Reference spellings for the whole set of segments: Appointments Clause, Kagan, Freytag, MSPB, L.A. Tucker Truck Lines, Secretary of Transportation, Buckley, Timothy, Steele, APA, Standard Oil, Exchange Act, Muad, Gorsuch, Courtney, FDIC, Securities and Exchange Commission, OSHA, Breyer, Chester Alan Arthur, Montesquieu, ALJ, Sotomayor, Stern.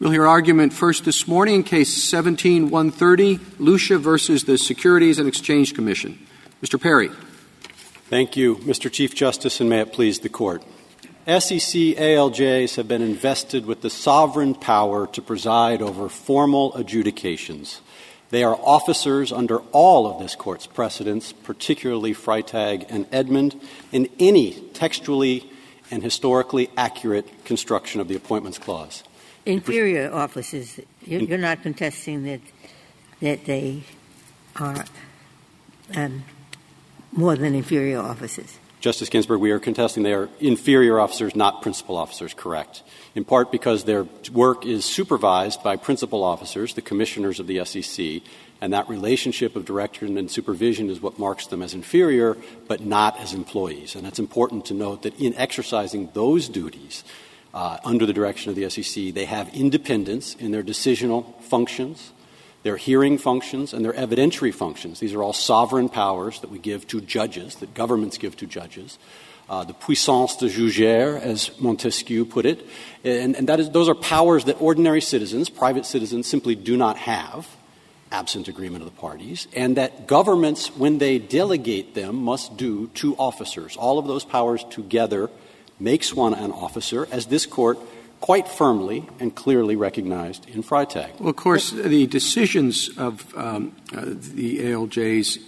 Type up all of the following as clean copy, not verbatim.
We'll hear argument first this morning in Case 17-130, Lucia versus the Securities and Exchange Commission. Mr. Perry. Thank you, Mr. Chief Justice, and may it please the Court. SEC ALJs have been invested with the sovereign power to preside over formal adjudications. They are officers under all of this Court's precedents, particularly Freytag and Edmund, in any textually and historically accurate construction of the Appointments Clause. Inferior officers, you're not contesting that they are more than inferior officers. Justice Ginsburg, we are contesting they are inferior officers, not principal officers, correct, in part because their work is supervised by principal officers, the commissioners of the SEC, and that relationship of direction and supervision is what marks them as inferior, but not as employees. And it's important to note that in exercising those duties under the direction of the SEC, they have independence in their decisional functions, their hearing functions, and their evidentiary functions. These are all sovereign powers that we give to judges, that governments give to judges, the puissance de juger, as Montesquieu put it. And those are powers that ordinary citizens, private citizens, simply do not have, absent agreement of the parties, and that governments, when they delegate them, must do to officers. All of those powers together makes one an officer, as this Court quite firmly and clearly recognized in Freytag. Well, of course, the decisions of the ALJs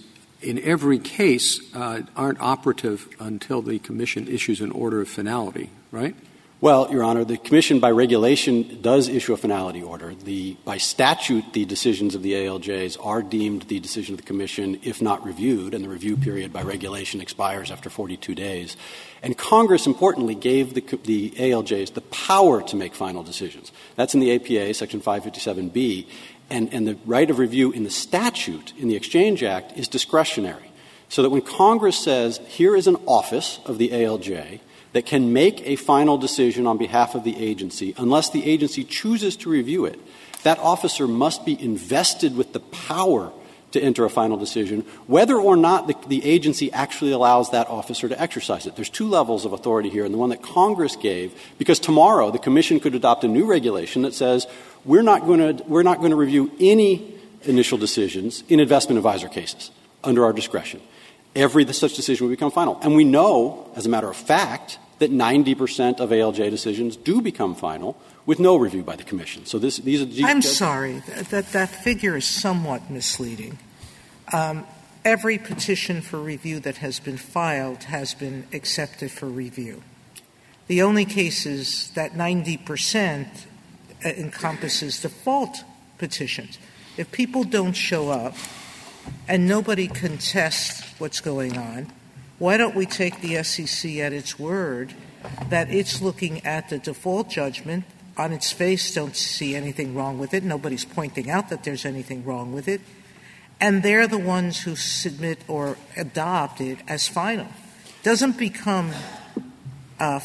in every case aren't operative until the Commission issues an order of finality, right? Well, Your Honor, the Commission by regulation does issue a finality order. By statute, the decisions of the ALJs are deemed the decision of the Commission if not reviewed, and the review period by regulation expires after 42 days. And Congress, importantly, gave the ALJs the power to make final decisions. That's in the APA, Section 557B, and the right of review in the statute in the Exchange Act is discretionary, so that when Congress says, here is an office of the ALJ that can make a final decision on behalf of the agency, unless the agency chooses to review it, that officer must be invested with the power to enter a final decision, whether or not the agency actually allows that officer to exercise it. There's two levels of authority here, and the one that Congress gave, because tomorrow the Commission could adopt a new regulation that says we're not going to review any initial decisions in investment advisor cases under our discretion. Every such decision will become final. And we know, as a matter of fact, that 90% of ALJ decisions do become final with no review by the Commission. So these are the sorry. That figure is somewhat misleading. Every petition for review that has been filed has been accepted for review. The only cases that 90% encompasses default petitions. If people don't show up, and nobody contests what's going on, why don't we take the SEC at its word that it's looking at the default judgment on its face, don't see anything wrong with it, nobody's pointing out that there's anything wrong with it, and they're the ones who submit or adopt it as final. It doesn't become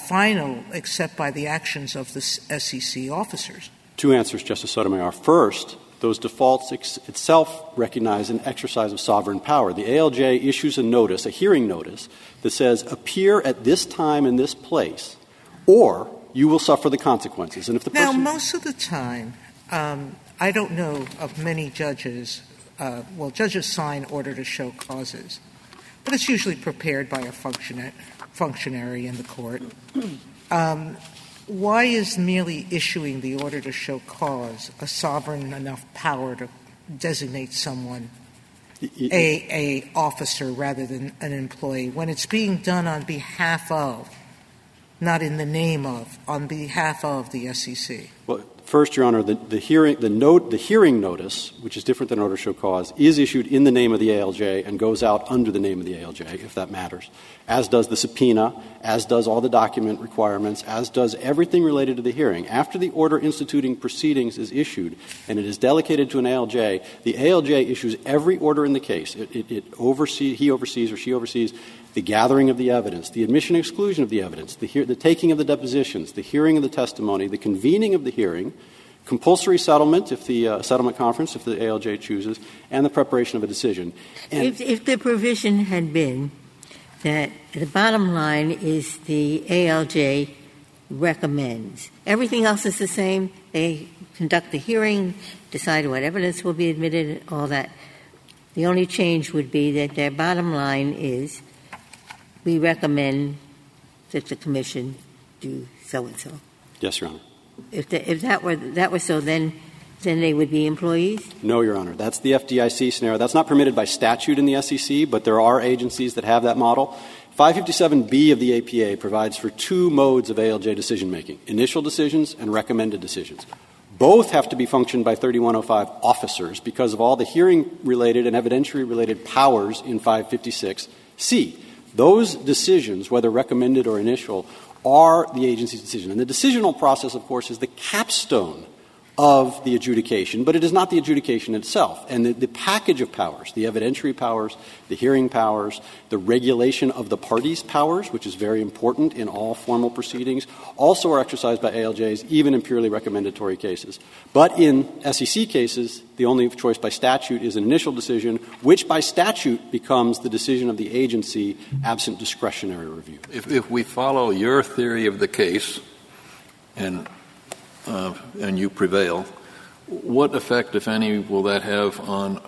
final except by the actions of the SEC officers. Two answers, Justice Sotomayor. First, those defaults itself recognize an exercise of sovereign power. The ALJ issues a notice, a hearing notice, that says, appear at this time and this place, or you will suffer the consequences. And if the person — Now, most of the time, I don't know of many judges judges sign order to show causes, but it's usually prepared by a functionary in the court. Why is merely issuing the order to show cause a sovereign enough power to designate someone a officer rather than an employee when it's being done on behalf of, not in the name of, on behalf of the SEC? Well, first, Your Honor, the hearing notice, which is different than order to show cause, is issued in the name of the ALJ and goes out under the name of the ALJ, if that matters, as does the subpoena, as does all the document requirements, as does everything related to the hearing. After the order instituting proceedings is issued and it is delegated to an ALJ, the ALJ issues every order in the case. He oversees or she oversees the gathering of the evidence, the admission and exclusion of the evidence, the taking of the depositions, the hearing of the testimony, the convening of the hearing, compulsory settlement if the settlement conference, if the ALJ chooses, and the preparation of a decision. And if the provision had been that the bottom line is the ALJ recommends. Everything else is the same. They conduct the hearing, decide what evidence will be admitted, all that. The only change would be that their bottom line is we recommend that the Commission do so-and-so. Yes, Your Honor. If that were so, then they would be employees? No, Your Honor. That's the FDIC scenario. That's not permitted by statute in the SEC, but there are agencies that have that model. 557B of the APA provides for two modes of ALJ decision-making, initial decisions and recommended decisions. Both have to be functioned by 3105 officers because of all the hearing-related and evidentiary-related powers in 556C. Those decisions, whether recommended or initial, are the agency's decision. And the decisional process, of course, is the capstone of the adjudication, but it is not the adjudication itself. And the package of powers, the evidentiary powers, the hearing powers, the regulation of the parties' powers, which is very important in all formal proceedings, also are exercised by ALJs, even in purely recommendatory cases. But in SEC cases, the only choice by statute is an initial decision, which by statute becomes the decision of the agency absent discretionary review. If we follow your theory of the case and you prevail, what effect, if any, will that have on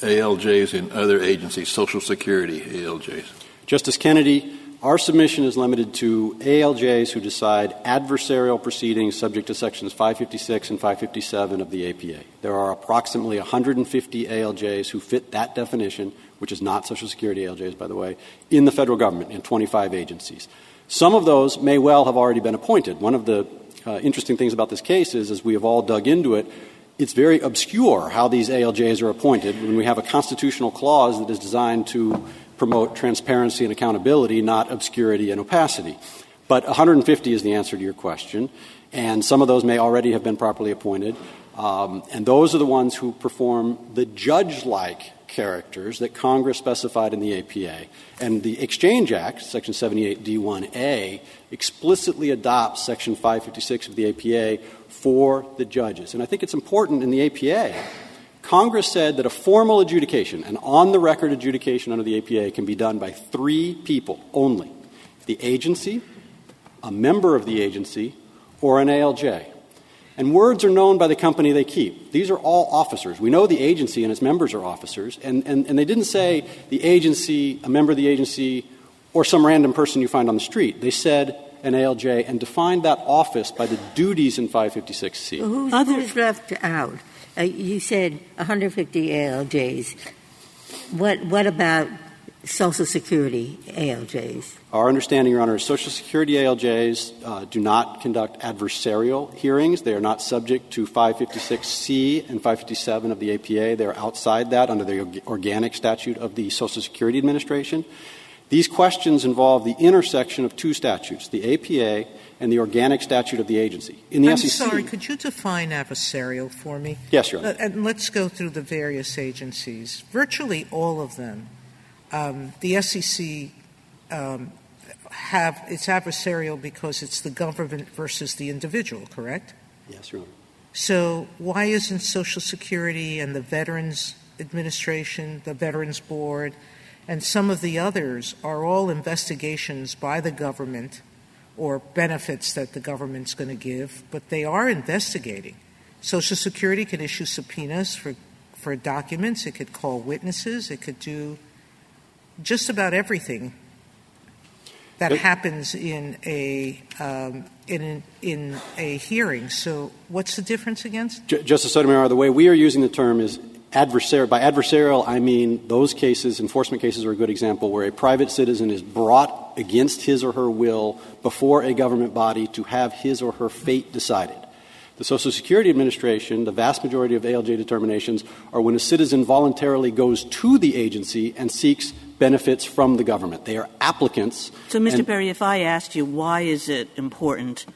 ALJs in other agencies, Social Security ALJs? Justice Kennedy, our submission is limited to ALJs who decide adversarial proceedings subject to Sections 556 and 557 of the APA. There are approximately 150 ALJs who fit that definition, which is not Social Security ALJs, by the way, in the federal government in 25 agencies. Some of those may well have already been appointed. One of the interesting things about this case is, as we have all dug into it, it's very obscure how these ALJs are appointed when we have a constitutional clause that is designed to promote transparency and accountability, not obscurity and opacity. But 150 is the answer to your question, and some of those may already have been properly appointed. And those are the ones who perform the judge-like characters that Congress specified in the APA. And the Exchange Act, Section 78D1A, explicitly adopts Section 556 of the APA for the judges. And I think it's important in the APA, Congress said that a formal adjudication, an on-the-record adjudication under the APA, can be done by three people only: the agency, a member of the agency, or an ALJ. And words are known by the company they keep. These are all officers. We know the agency and its members are officers. And they didn't say the agency, a member of the agency, or some random person you find on the street. They said an ALJ and defined that office by the duties in 556C. Well, who's left out? You said 150 ALJs. What about Social Security ALJs? Our understanding, Your Honor, is Social Security ALJs do not conduct adversarial hearings. They are not subject to 556C and 557 of the APA. They are outside that under the organic statute of the Social Security Administration. These questions involve the intersection of two statutes, the APA and the organic statute of the agency. In the SEC, sorry, could you define adversarial for me? Yes, Your Honor. And let's go through the various agencies. Virtually all of them. The SEC have — it's adversarial because it's the government versus the individual, correct? Yes, Your Honor. So why isn't Social Security and the Veterans Administration, the Veterans Board, and some of the others are all investigations by the government or benefits that the government's going to give, but they are investigating? Social Security could issue subpoenas for documents. It could call witnesses. It could do just about everything that happens in a hearing. So what's the difference against? Justice Sotomayor, the way we are using the term is adversarial. By adversarial, I mean those cases, enforcement cases are a good example, where a private citizen is brought against his or her will before a government body to have his or her fate decided. The Social Security Administration, the vast majority of ALJ determinations are when a citizen voluntarily goes to the agency and seeks benefits from the government. They are applicants. So, Mr. Perry, if I asked you why is it important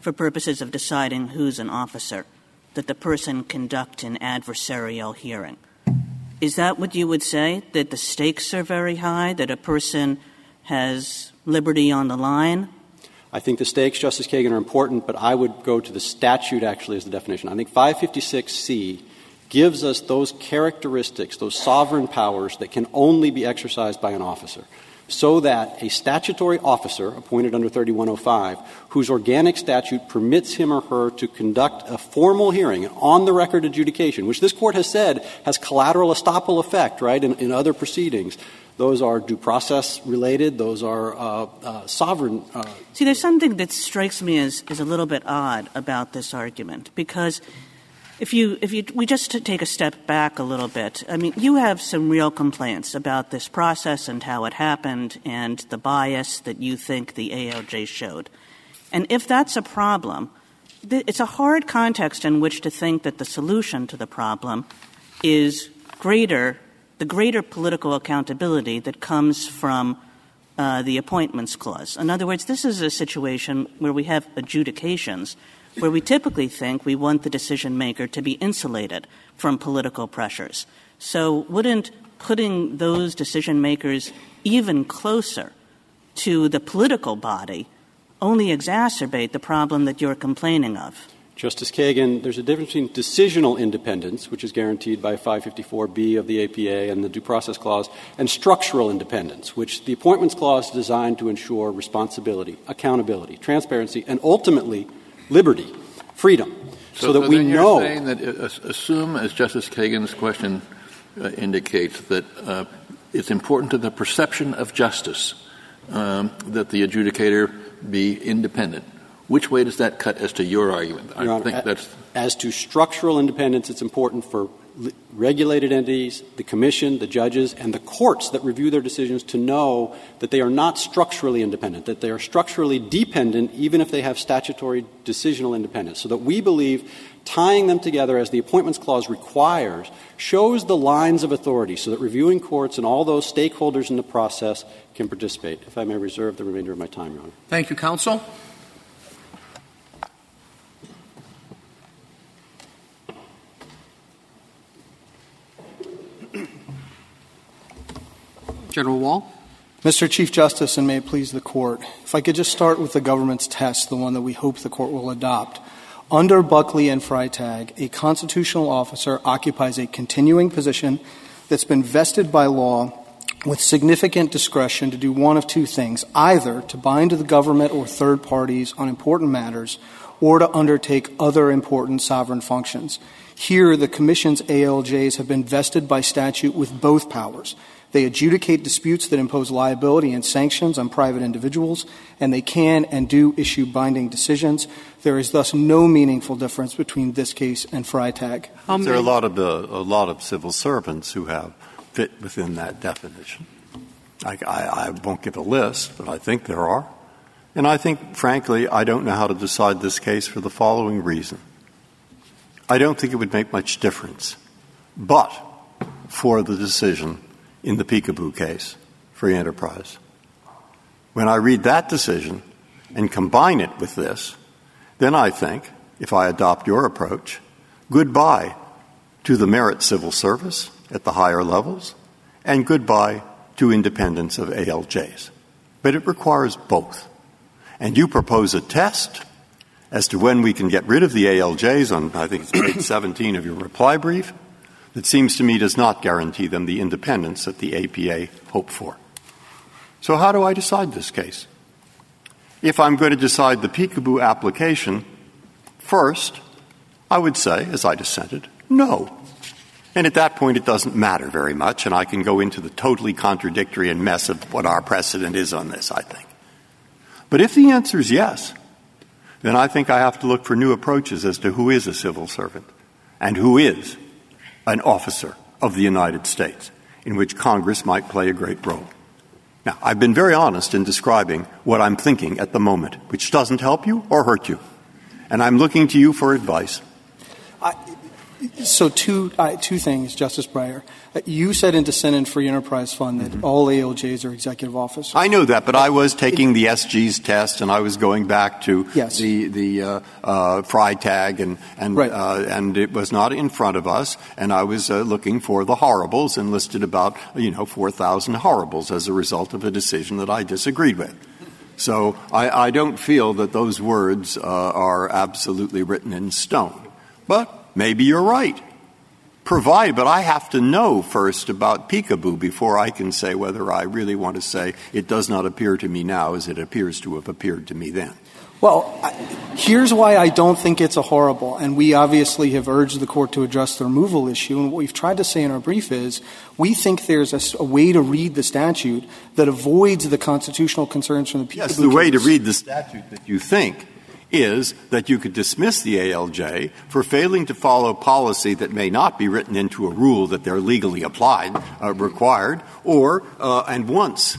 for purposes of deciding who's an officer that the person conduct an adversarial hearing, is that what you would say, that the stakes are very high, that a person has liberty on the line? I think the stakes, Justice Kagan, are important, but I would go to the statute actually as the definition. I think 556C gives us those characteristics, those sovereign powers that can only be exercised by an officer. so that a statutory officer appointed under 3105 whose organic statute permits him or her to conduct a formal hearing on the record adjudication, which this Court has said has collateral estoppel effect, right, in other proceedings. Those are due process related. Those are sovereign. See, there's something that strikes me as a little bit odd about this argument, because we just take a step back a little bit. I mean, you have some real complaints about this process and how it happened and the bias that you think the ALJ showed. And if that's a problem, it's a hard context in which to think that the solution to the problem is the greater political accountability that comes from the Appointments Clause. In other words, this is a situation where we have adjudications where we typically think we want the decision-maker to be insulated from political pressures. So wouldn't putting those decision-makers even closer to the political body only exacerbate the problem that you're complaining of? Justice Kagan, there's a difference between decisional independence, which is guaranteed by 554B of the APA and the Due Process Clause, and structural independence, which the Appointments Clause is designed to ensure responsibility, accountability, transparency, and ultimately liberty, freedom. So that we know. You're saying that assume, as Justice Kagan's question indicates, that it's important to the perception of justice that the adjudicator be independent. Which way does that cut as to your argument? As to structural independence, it's important for regulated entities, the commission, the judges, and the courts that review their decisions to know that they are not structurally independent, that they are structurally dependent even if they have statutory decisional independence. So that we believe tying them together, as the Appointments Clause requires, shows the lines of authority so that reviewing courts and all those stakeholders in the process can participate. If I may reserve the remainder of my time, Your Honor. Thank you, counsel. General Wall. Mr. Chief Justice, and may it please the Court, if I could just start with the government's test, the one that we hope the Court will adopt. Under Buckley and Freytag, a constitutional officer occupies a continuing position that's been vested by law with significant discretion to do one of two things, either to bind the government or third parties on important matters or to undertake other important sovereign functions. Here, the Commission's ALJs have been vested by statute with both powers. They adjudicate disputes that impose liability and sanctions on private individuals, and they can and do issue binding decisions. There is thus no meaningful difference between this case and Freytag. There are a lot of civil servants who have fit within that definition. I won't give a list, but I think there are. And I think, frankly, I don't know how to decide this case for the following reason. I don't think it would make much difference, but for the decision in the Peekaboo case, Free Enterprise. When I read that decision and combine it with this, then I think, if I adopt your approach, goodbye to the merit civil service at the higher levels and goodbye to independence of ALJs. But it requires both. And you propose a test as to when we can get rid of the ALJs on, I think it's page 17 of your reply brief, that seems to me does not guarantee them the independence that the APA hoped for. So how do I decide this case? If I'm going to decide the Peekaboo application, first, I would say, as I dissented, no. And at that point, it doesn't matter very much, and I can go into the totally contradictory and mess of what our precedent is on this, I think. But if the answer is yes, then I think I have to look for new approaches as to who is a civil servant and who is an officer of the United States, in which Congress might play a great role. Now, I've been very honest in describing what I'm thinking at the moment, which doesn't help you or hurt you. And I'm looking to you for advice. So two things, Justice Breyer. You said in dissent in Free Enterprise Fund that all ALJs are executive officers. I know that, but I was taking the SG's test, and I was going back to the Freytag, and it was not in front of us, and I was looking for the horribles and listed about, 4,000 horribles as a result of a decision that I disagreed with. So I don't feel that those words are absolutely written in stone. But maybe you're right. provide, but I have to know first about peekaboo before I can say whether I really want to say it does not appear to me now as it appears to have appeared to me then. Well, here's why I don't think it's a horrible, and we obviously have urged the court to address the removal issue, and what we've tried to say in our brief is we think there's a way to read the statute that avoids the constitutional concerns from the peekaboo. Yes, the way to read the statute that you think is that you could dismiss the ALJ for failing to follow policy that may not be written into a rule that they're legally applied, required, or, and once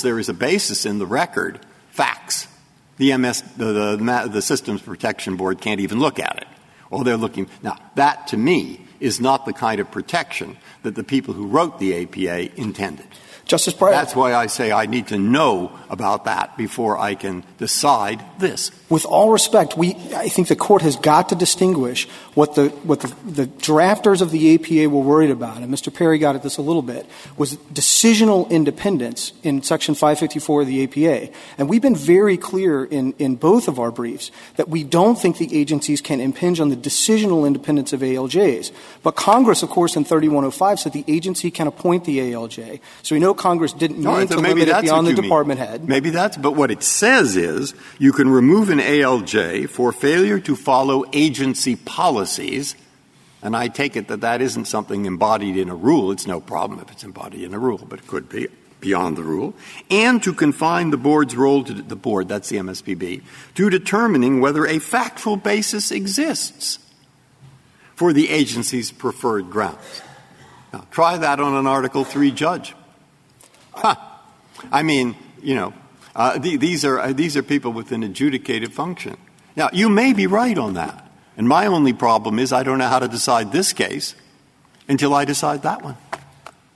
there is a basis in the record, facts, the Systems Protection Board can't even look at it. All they're looking, now that to me is not the kind of protection that the people who wrote the APA intended. Justice Breyer. That's why I say I need to know about that before I can decide this. With all respect, I think the court has got to distinguish what the drafters of the APA were worried about, and Mr. Perry got at this a little bit, was decisional independence in Section 554 of the APA. And we've been very clear in both of our briefs that we don't think the agencies can impinge on the decisional independence of ALJs. But Congress, of course, in 3105 said the agency can appoint the ALJ. So we know Congress didn't mean to limit it beyond the department head. Maybe that's – but what it says is you can remove an ALJ for failure to follow agency policies, and I take it that that isn't something embodied in a rule. It's no problem if it's embodied in a rule, but it could be beyond the rule, and to confine the board's role to the board – that's the MSPB – to determining whether a factual basis exists for the agency's preferred grounds. Now, try that on an Article III judge. Huh. I mean, you know, these are people with an adjudicative function. Now, you may be right on that. And my only problem is I don't know how to decide this case until I decide that one.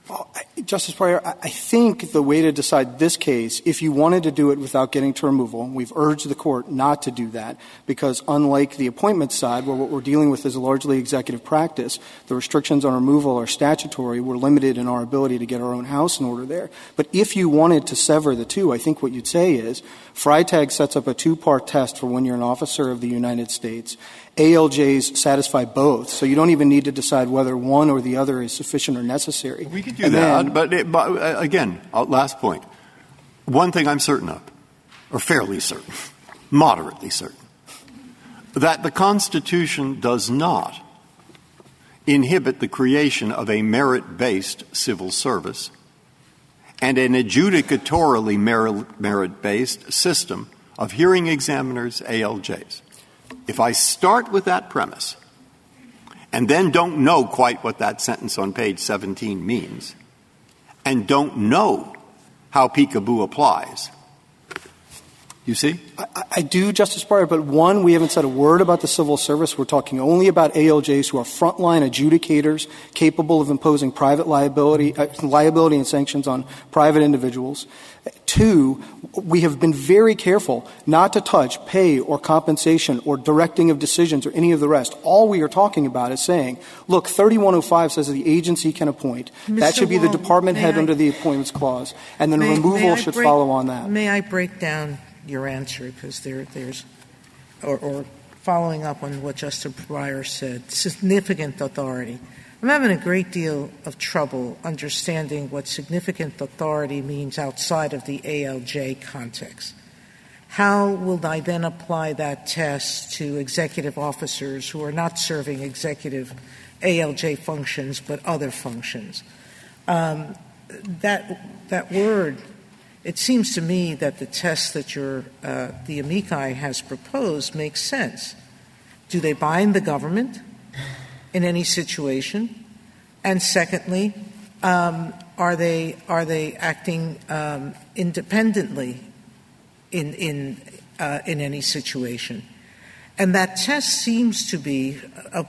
Well, Justice Breyer, I think the way to decide this case, if you wanted to do it without getting to removal, and we've urged the court not to do that because unlike the appointment side where what we're dealing with is largely executive practice, the restrictions on removal are statutory. We're limited in our ability to get our own house in order there. But if you wanted to sever the two, I think what you'd say is Freytag sets up a two-part test for when you're an officer of the United States. ALJs satisfy both, so you don't even need to decide whether one or the other is sufficient or necessary. We could do that, but again, last point. One thing I'm certain of, or fairly certain, moderately certain, that the Constitution does not inhibit the creation of a merit-based civil service and an adjudicatorily merit-based system of hearing examiners, ALJs. If I start with that premise and then don't know quite what that sentence on page 17 means and don't know how peekaboo applies, you see? I do, Justice Breyer, but one, we haven't said a word about the civil service. We're talking only about ALJs who are frontline adjudicators capable of imposing private liability and sanctions on private individuals. Two, we have been very careful not to touch pay or compensation or directing of decisions or any of the rest. All we are talking about is saying, look, 3105 says that the agency can appoint. Mr. That should be the department head under the Appointments Clause, and then removal should follow on that. May I break down your answer because there's – or following up on what Justice Breyer said, significant authority. I'm having a great deal of trouble understanding what significant authority means outside of the ALJ context. How will I then apply that test to executive officers who are not serving executive ALJ functions but other functions? That word, it seems to me that the test that the amici has proposed makes sense. Do they bind the government in any situation? And secondly, are they acting independently in any situation? And that test seems to be a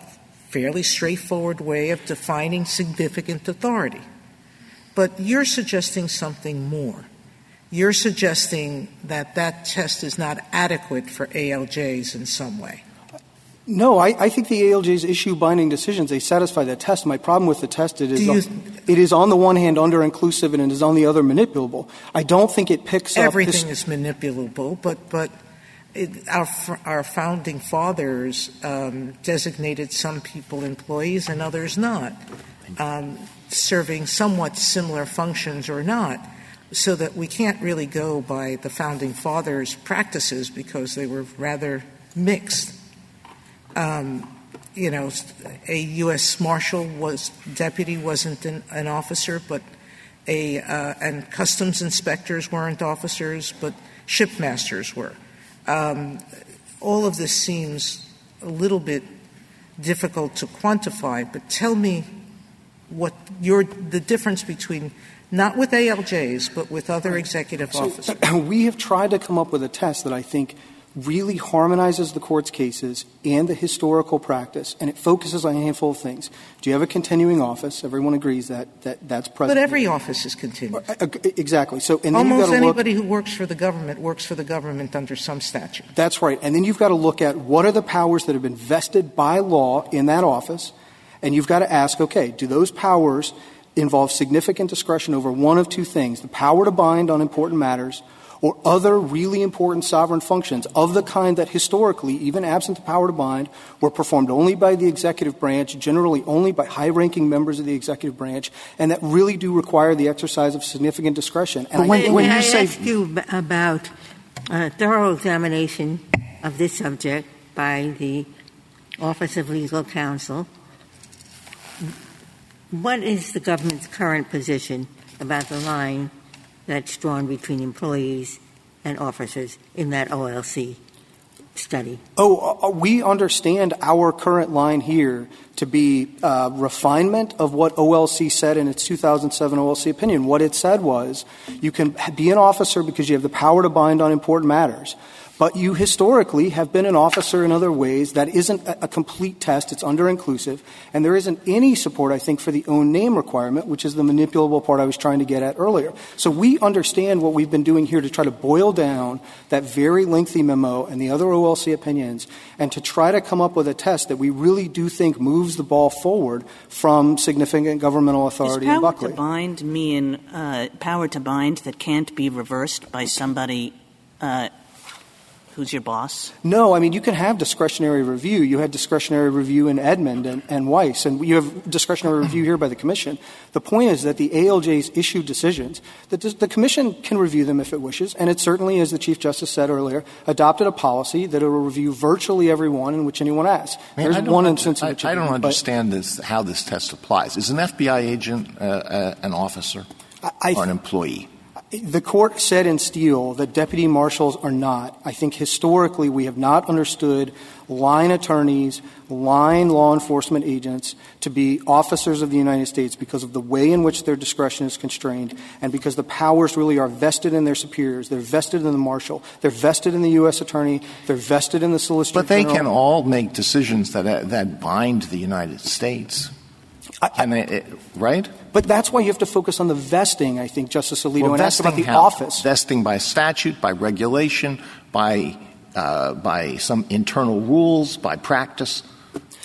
fairly straightforward way of defining significant authority. But you're suggesting something more. You're suggesting that test is not adequate for ALJs in some way. No, I think the ALJs issue binding decisions. They satisfy that test. My problem with the test it is on the one hand under-inclusive and it is on the other manipulable. I don't think it picks up — everything is manipulable, but our founding fathers designated some people employees and others not, serving somewhat similar functions or not, so that we can't really go by the founding fathers' practices because they were rather mixed. You know, a U.S. Marshal wasn't an officer, but and customs inspectors weren't officers, but shipmasters were. All of this seems a little bit difficult to quantify, but tell me what the difference between, not with ALJs, but with other executive officers. We have tried to come up with a test that I think really harmonizes the court's cases and the historical practice, and it focuses on a handful of things. Do you have a continuing office? Everyone agrees that's present. But every office is continuing. Exactly. So, and almost anybody who works for the government under some statute. That's right. And then you've got to look at what are the powers that have been vested by law in that office, and you've got to ask, okay, do those powers involve significant discretion over one of two things, the power to bind on important matters or other really important sovereign functions of the kind that historically, even absent the power to bind, were performed only by the executive branch, generally only by high-ranking members of the executive branch, and that really do require the exercise of significant discretion. And I ask you about a thorough examination of this subject by the Office of Legal Counsel. What is the government's current position about the line that's drawn between employees and officers in that OLC study? We understand our current line here to be refinement of what OLC said in its 2007 OLC opinion. What it said was you can be an officer because you have the power to bind on important matters. But you historically have been an officer in other ways. That isn't a complete test. It's under-inclusive. And there isn't any support, I think, for the own name requirement, which is the manipulable part I was trying to get at earlier. So we understand what we've been doing here to try to boil down that very lengthy memo and the other OLC opinions and to try to come up with a test that we really do think moves the ball forward from significant governmental authority in Buckley. Does power to bind mean power to bind that can't be reversed by somebody who's your boss? No, I mean, you can have discretionary review. You had discretionary review in Edmund and Weiss, and you have discretionary review here by the Commission. The point is that the ALJs issue decisions. The Commission can review them if it wishes, and it certainly, as the Chief Justice said earlier, adopted a policy that it will review virtually every one in which anyone asks. There's one instance in which I don't understand how this test applies. Is an FBI agent an officer or an employee? The Court said in Steele that deputy marshals are not. I think historically we have not understood line attorneys, line law enforcement agents to be officers of the United States because of the way in which their discretion is constrained and because the powers really are vested in their superiors. They're vested in the marshal. They're vested in the U.S. attorney. They're vested in the solicitor general. But they can all make decisions that bind the United States. Right? But that's why you have to focus on the vesting, I think, Justice Alito, and ask about the office. Vesting by statute, by regulation, by some internal rules, by practice.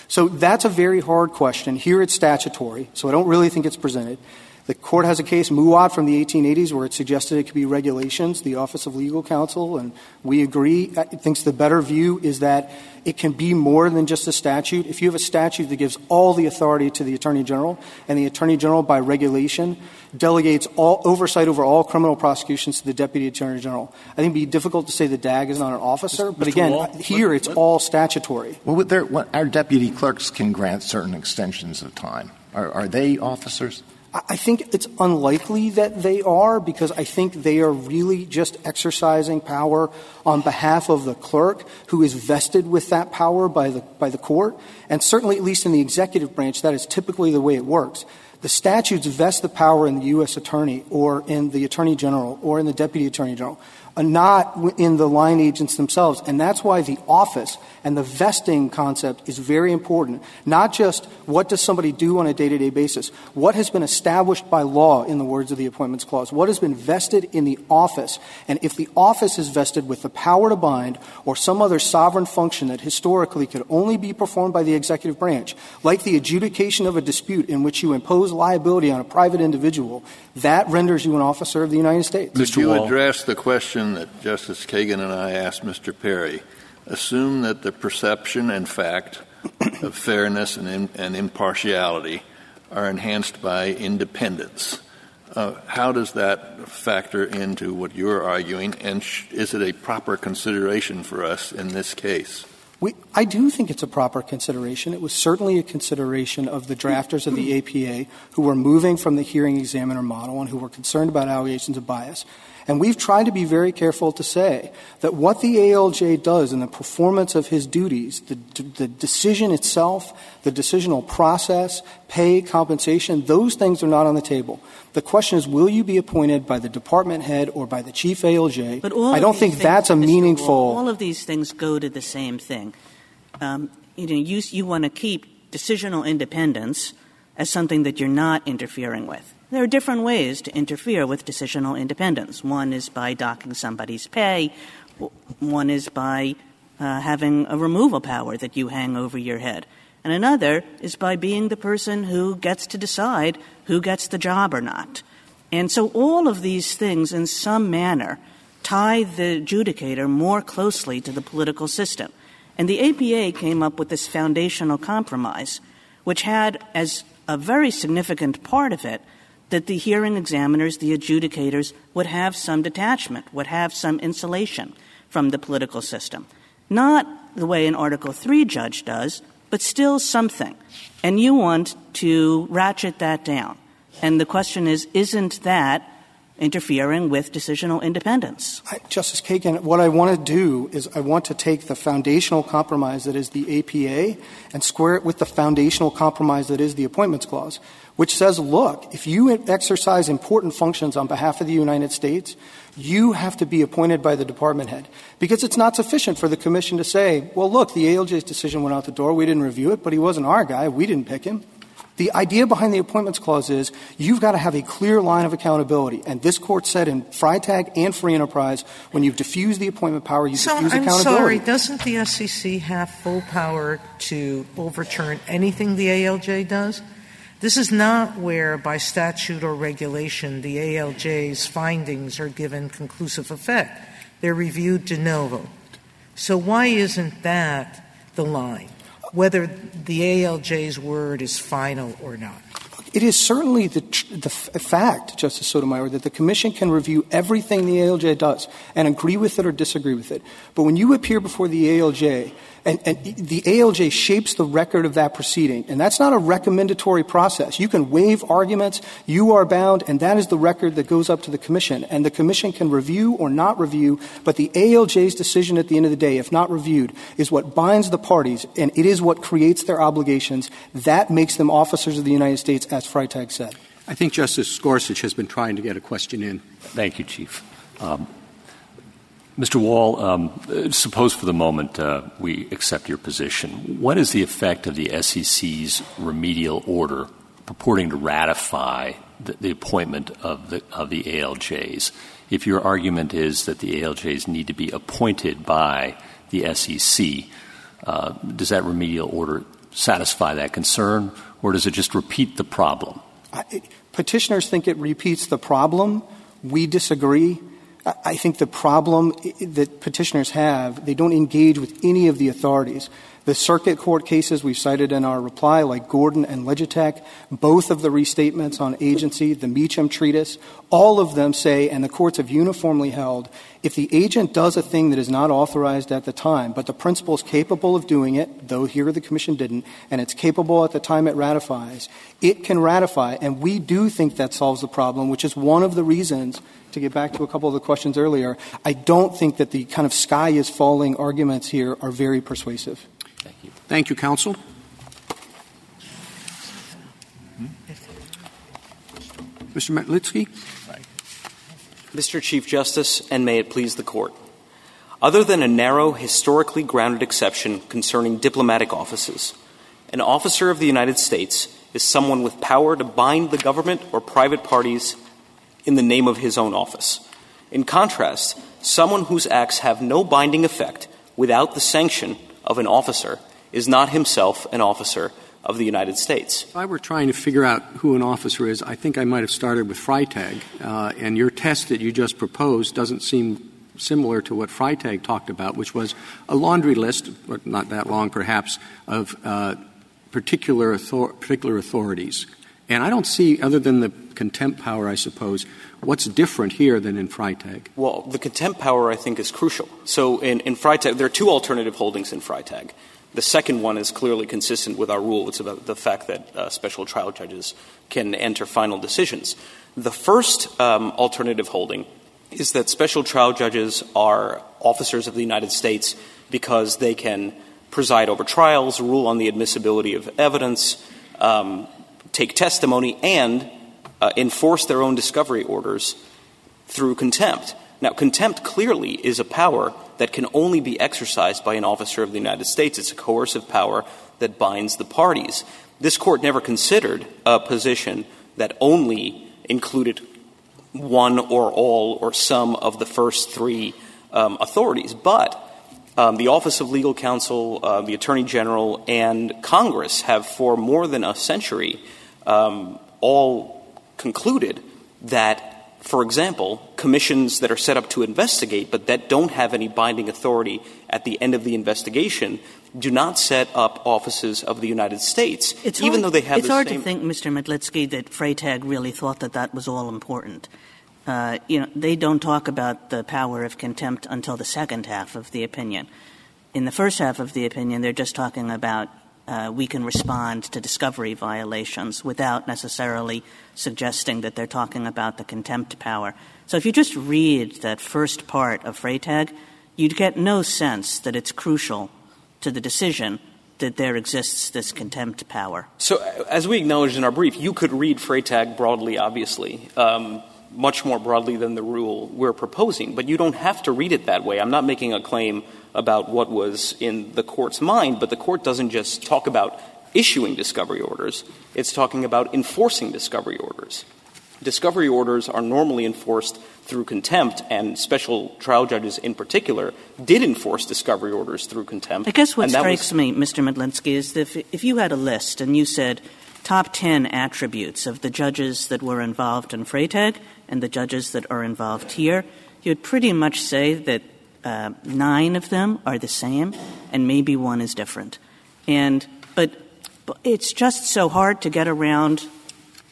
So that's a very hard question. Here it's statutory, so I don't really think it's presented. The Court has a case, Muad, from the 1880s, where it suggested it could be regulations, the Office of Legal Counsel, and we agree. It thinks the better view is that it can be more than just a statute. If you have a statute that gives all the authority to the Attorney General, and the Attorney General, by regulation, delegates all oversight over all criminal prosecutions to the Deputy Attorney General, I think it would be difficult to say the DAG is not an officer, but again, here it's all statutory. Well, our deputy clerks can grant certain extensions of time. Are they officers? I think it's unlikely that they are because I think they are really just exercising power on behalf of the clerk who is vested with that power by the court. And certainly, at least in the executive branch, that is typically the way it works. The statutes vest the power in the U.S. attorney or in the attorney general or in the deputy attorney general, not in the line agents themselves. And that's why the office and the vesting concept is very important, not just what does somebody do on a day-to-day basis, what has been established by law in the words of the Appointments Clause, what has been vested in the office. And if the office is vested with the power to bind or some other sovereign function that historically could only be performed by the executive branch, like the adjudication of a dispute in which you impose liability on a private individual, that renders you an officer of the United States. Did you address the question question that Justice Kagan and I asked Mr. Perry. Assume that the perception and fact of fairness and impartiality are enhanced by independence. How does that factor into what you're arguing, and is it a proper consideration for us in this case? I do think it's a proper consideration. It was certainly a consideration of the drafters of the APA who were moving from the hearing examiner model and who were concerned about allegations of bias. And we've tried to be very careful to say that what the ALJ does in the performance of his duties, the decision itself, the decisional process, pay, compensation, those things are not on the table. The question is, will you be appointed by the department head or by the chief ALJ? But I don't think that's a meaningful... All of these things go to the same thing. You want to keep decisional independence as something that you're not interfering with. There are different ways to interfere with decisional independence. One is by docking somebody's pay. One is by having a removal power that you hang over your head. And another is by being the person who gets to decide who gets the job or not. And so all of these things in some manner tie the adjudicator more closely to the political system. And the APA came up with this foundational compromise, which had as a very significant part of it that the hearing examiners, the adjudicators, would have some detachment, would have some insulation from the political system. Not the way an Article III judge does, but still something. And you want to ratchet that down. And the question is, isn't that interfering with decisional independence? Justice Kagan, what I want to do is I want to take the foundational compromise that is the APA and square it with the foundational compromise that is the Appointments Clause, which says, look, if you exercise important functions on behalf of the United States, you have to be appointed by the department head. Because it's not sufficient for the commission to say, well, look, the ALJ's decision went out the door. We didn't review it, but he wasn't our guy. We didn't pick him. The idea behind the Appointments Clause is you've got to have a clear line of accountability. And this Court said in Freytag and Free Enterprise, when you've diffused the appointment power, you diffuse accountability. Doesn't the SEC have full power to overturn anything the ALJ does? This is not where, by statute or regulation, the ALJ's findings are given conclusive effect. They're reviewed de novo. So why isn't that the line? Whether the ALJ's word is final or not. It is certainly the fact, Justice Sotomayor, that the Commission can review everything the ALJ does and agree with it or disagree with it. But when you appear before the ALJ, and the ALJ shapes the record of that proceeding, and that's not a recommendatory process. You can waive arguments, you are bound, and that is the record that goes up to the Commission. And the Commission can review or not review, but the ALJ's decision at the end of the day, if not reviewed, is what binds the parties, and it is what creates their obligations. That makes them officers of the United States, as Freytag said. I think Justice Gorsuch has been trying to get a question in. Thank you, Chief. Mr. Wall, suppose for the moment we accept your position. What is the effect of the SEC's remedial order purporting to ratify the appointment of the ALJs? If your argument is that the ALJs need to be appointed by the SEC, does that remedial order satisfy that concern, or does it just repeat the problem? Petitioners think it repeats the problem. We disagree. I think the problem that petitioners have, they don't engage with any of the authorities. The circuit court cases we've cited in our reply, like Gordon and Legitech, both of the restatements on agency, the Meacham Treatise, all of them say, and the courts have uniformly held, if the agent does a thing that is not authorized at the time, but the principal is capable of doing it, though here the Commission didn't, and it's capable at the time it ratifies, it can ratify. And we do think that solves the problem, which is one of the reasons, to get back to a couple of the questions earlier, I don't think that the kind of sky is falling arguments here are very persuasive. Thank you. Thank you, counsel. Mr. Metlitsky. Mr. Chief Justice, and may it please the Court. Other than a narrow, historically grounded exception concerning diplomatic offices, an officer of the United States is someone with power to bind the government or private parties in the name of his own office. In contrast, someone whose acts have no binding effect without the sanction of an officer is not himself an officer of the United States. If I were trying to figure out who an officer is, I think I might have started with Freytag, and your test that you just proposed doesn't seem similar to what Freytag talked about, which was a laundry list, not that long perhaps, of particular authorities. And I don't see, other than the contempt power, I suppose, what's different here than in Freytag? Well, the contempt power, I think, is crucial. So in Freytag, there are two alternative holdings in Freytag. The second one is clearly consistent with our rule. It's about the fact that special trial judges can enter final decisions. The first alternative holding is that special trial judges are officers of the United States because they can preside over trials, rule on the admissibility of evidence, take testimony, and enforce their own discovery orders through contempt. Now, contempt clearly is a power that can only be exercised by an officer of the United States. It's a coercive power that binds the parties. This Court never considered a position that only included one or all or some of the first three authorities. But the Office of Legal Counsel, the Attorney General, and Congress have for more than a century all concluded that, for example, commissions that are set up to investigate but that don't have any binding authority at the end of the investigation do not set up offices of the United States, It's hard to think, Mr. Metlitsky, that Freytag really thought that that was all important. They don't talk about the power of contempt until the second half of the opinion. In the first half of the opinion, they're just talking about we can respond to discovery violations without necessarily suggesting that they're talking about the contempt power. So if you just read that first part of Freytag, you'd get no sense that it's crucial to the decision that there exists this contempt power. So as we acknowledged in our brief, you could read Freytag broadly, obviously, much more broadly than the rule we're proposing. But you don't have to read it that way. I'm not making a claim about what was in the Court's mind, but the Court doesn't just talk about issuing discovery orders. It's talking about enforcing discovery orders. Discovery orders are normally enforced through contempt, and special trial judges in particular did enforce discovery orders through contempt. I guess what strikes me, Mr. Metlitsky, is that if you had a list and you said top 10 attributes of the judges that were involved in Freytag and the judges that are involved here, you'd pretty much say that 9 of them are the same, and maybe one is different. But it's just so hard to get around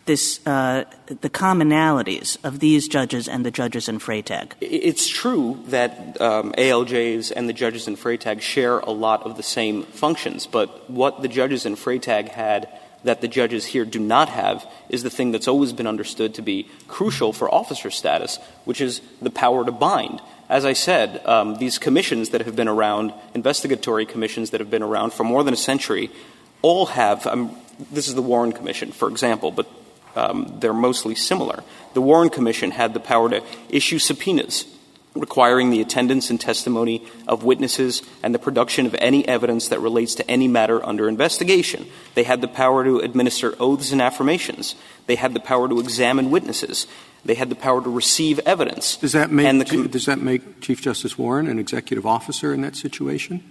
this the commonalities of these judges and the judges in Freytag. It's true that ALJs and the judges in Freytag share a lot of the same functions, but what the judges in Freytag had that the judges here do not have is the thing that's always been understood to be crucial for officer status, which is the power to bind. As I said, these commissions that have been around, investigatory commissions that have been around for more than a century, all have this is the Warren Commission, for example, but they're mostly similar. The Warren Commission had the power to issue subpoenas requiring the attendance and testimony of witnesses and the production of any evidence that relates to any matter under investigation. They had the power to administer oaths and affirmations. They had the power to examine witnesses. They had the power to receive evidence. Does that make Chief Justice Warren an executive officer in that situation?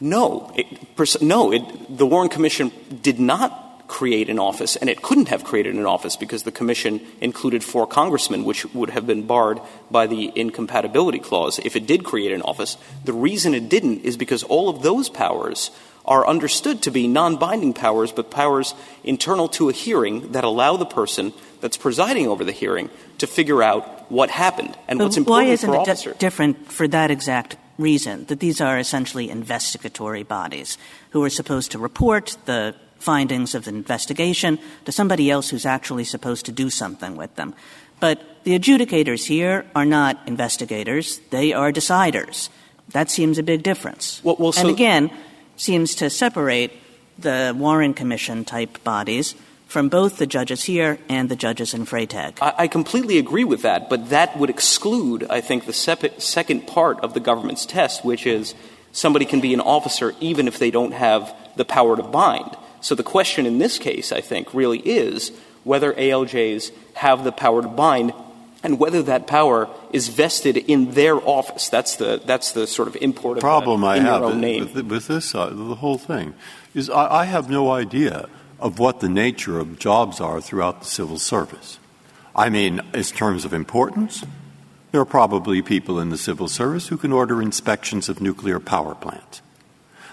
No, the Warren Commission did not create an office, and it couldn't have created an office because the Commission included 4 congressmen, which would have been barred by the incompatibility clause if it did create an office. The reason it didn't is because all of those powers are understood to be non-binding powers, but powers internal to a hearing that allow the person that's presiding over the hearing to figure out what happened and what's important for officers. Why isn't it different for that exact reason, that these are essentially investigatory bodies who are supposed to report the findings of the investigation to somebody else who's actually supposed to do something with them? But the adjudicators here are not investigators. They are deciders. That seems a big difference. And again, seems to separate the Warren Commission-type bodies from both the judges here and the judges in Freytag. I completely agree with that, but that would exclude, I think, the second part of the government's test, which is somebody can be an officer even if they don't have the power to bind. So the question in this case, I think, really is whether ALJs have the power to bind and whether that power is vested in their office. That's the sort of import of the whole thing is I have no idea of what the nature of jobs are throughout the civil service. I mean, in terms of importance, There are probably people in the civil service who can order inspections of nuclear power plants.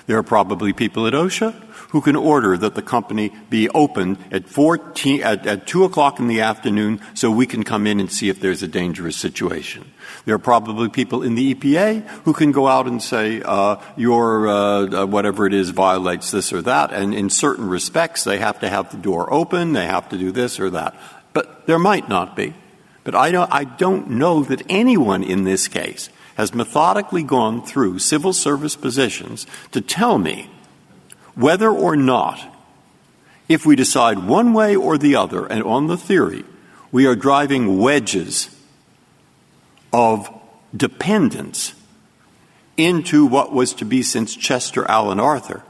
There are probably people at OSHA who can order that the company be open at 2 o'clock in the afternoon so we can come in and see if there's a dangerous situation. There are probably people in the EPA who can go out and say your whatever it is violates this or that, and in certain respects they have to have the door open, they have to do this or that. But there might not be. But I don't know that anyone in this case has methodically gone through civil service positions to tell me whether or not, if we decide one way or the other, and on the theory, we are driving wedges of dependence into what was to be, since Chester Alan Arthur,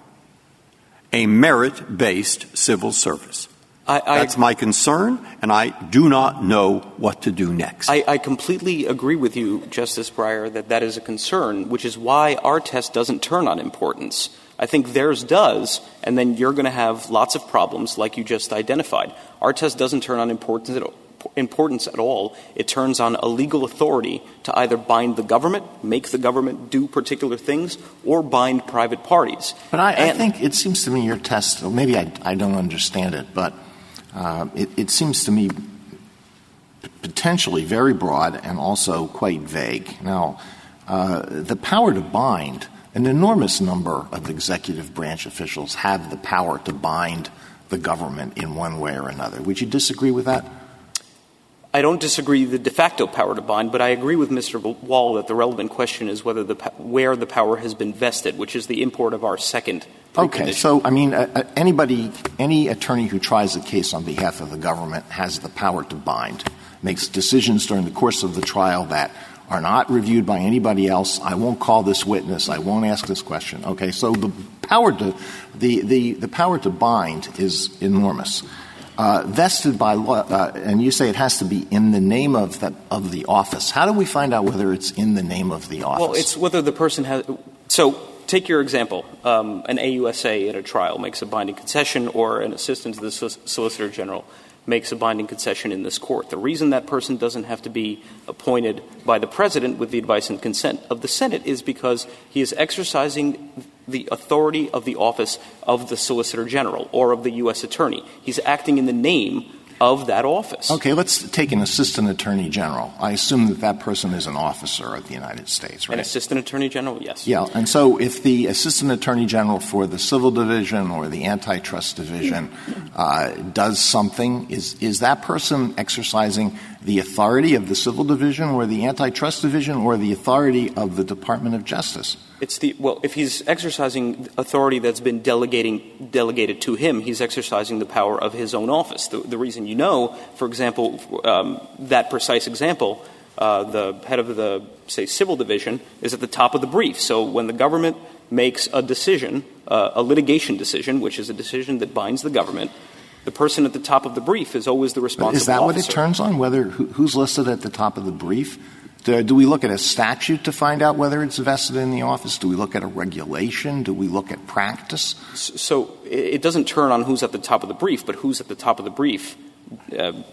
a merit-based civil service. That's my concern, and I do not know what to do next. I completely agree with you, Justice Breyer, that is a concern, which is why our test doesn't turn on importance. I think theirs does, and then you're going to have lots of problems like you just identified. Our test doesn't turn on importance at all. It turns on a legal authority to either bind the government, make the government do particular things, or bind private parties. But I think it seems to me your test, well, maybe I don't understand it, but it seems to me potentially very broad and also quite vague. Now, the power to bind, an enormous number of executive branch officials have the power to bind the government in one way or another. Would you disagree with that? I don't disagree the de facto power to bind, but I agree with Mr. Wall that the relevant question is whether where the power has been vested, which is the import of our second precondition. Okay. So, I mean, any attorney who tries a case on behalf of the government has the power to bind, makes decisions during the course of the trial that are not reviewed by anybody else. I won't call this witness. I won't ask this question. Okay, so the power to the power to bind is enormous, vested by law, and you say it has to be in the name of the office. How do we find out whether it's in the name of the office? Well, it's whether the person has. So take your example: an AUSA at a trial makes a binding concession, or an assistant to the Solicitor General makes a binding concession in this court. The reason that person doesn't have to be appointed by the president with the advice and consent of the Senate is because he is exercising the authority of the office of the Solicitor General or of the U.S. Attorney. He's acting in the name of that office. Okay, let's take an assistant attorney general. I assume that person is an officer of the United States, right? An assistant attorney general, yes. Yeah, and so if the assistant attorney general for the civil division or the antitrust division does something, is that person exercising the authority of the civil division or the antitrust division or the authority of the Department of Justice? Well, if he's exercising authority that's been delegated to him, he's exercising the power of his own office. The reason you know, for example, that precise example, the head of the, say, civil division is at the top of the brief. So when the government makes a decision, a litigation decision, which is a decision that binds the government, the person at the top of the brief is always the responsible officer. Is that what it turns on, whether who's listed at the top of the brief? Do we look at a statute to find out whether it's vested in the office? Do we look at a regulation? Do we look at practice? So it doesn't turn on who's at the top of the brief, but who's at the top of the brief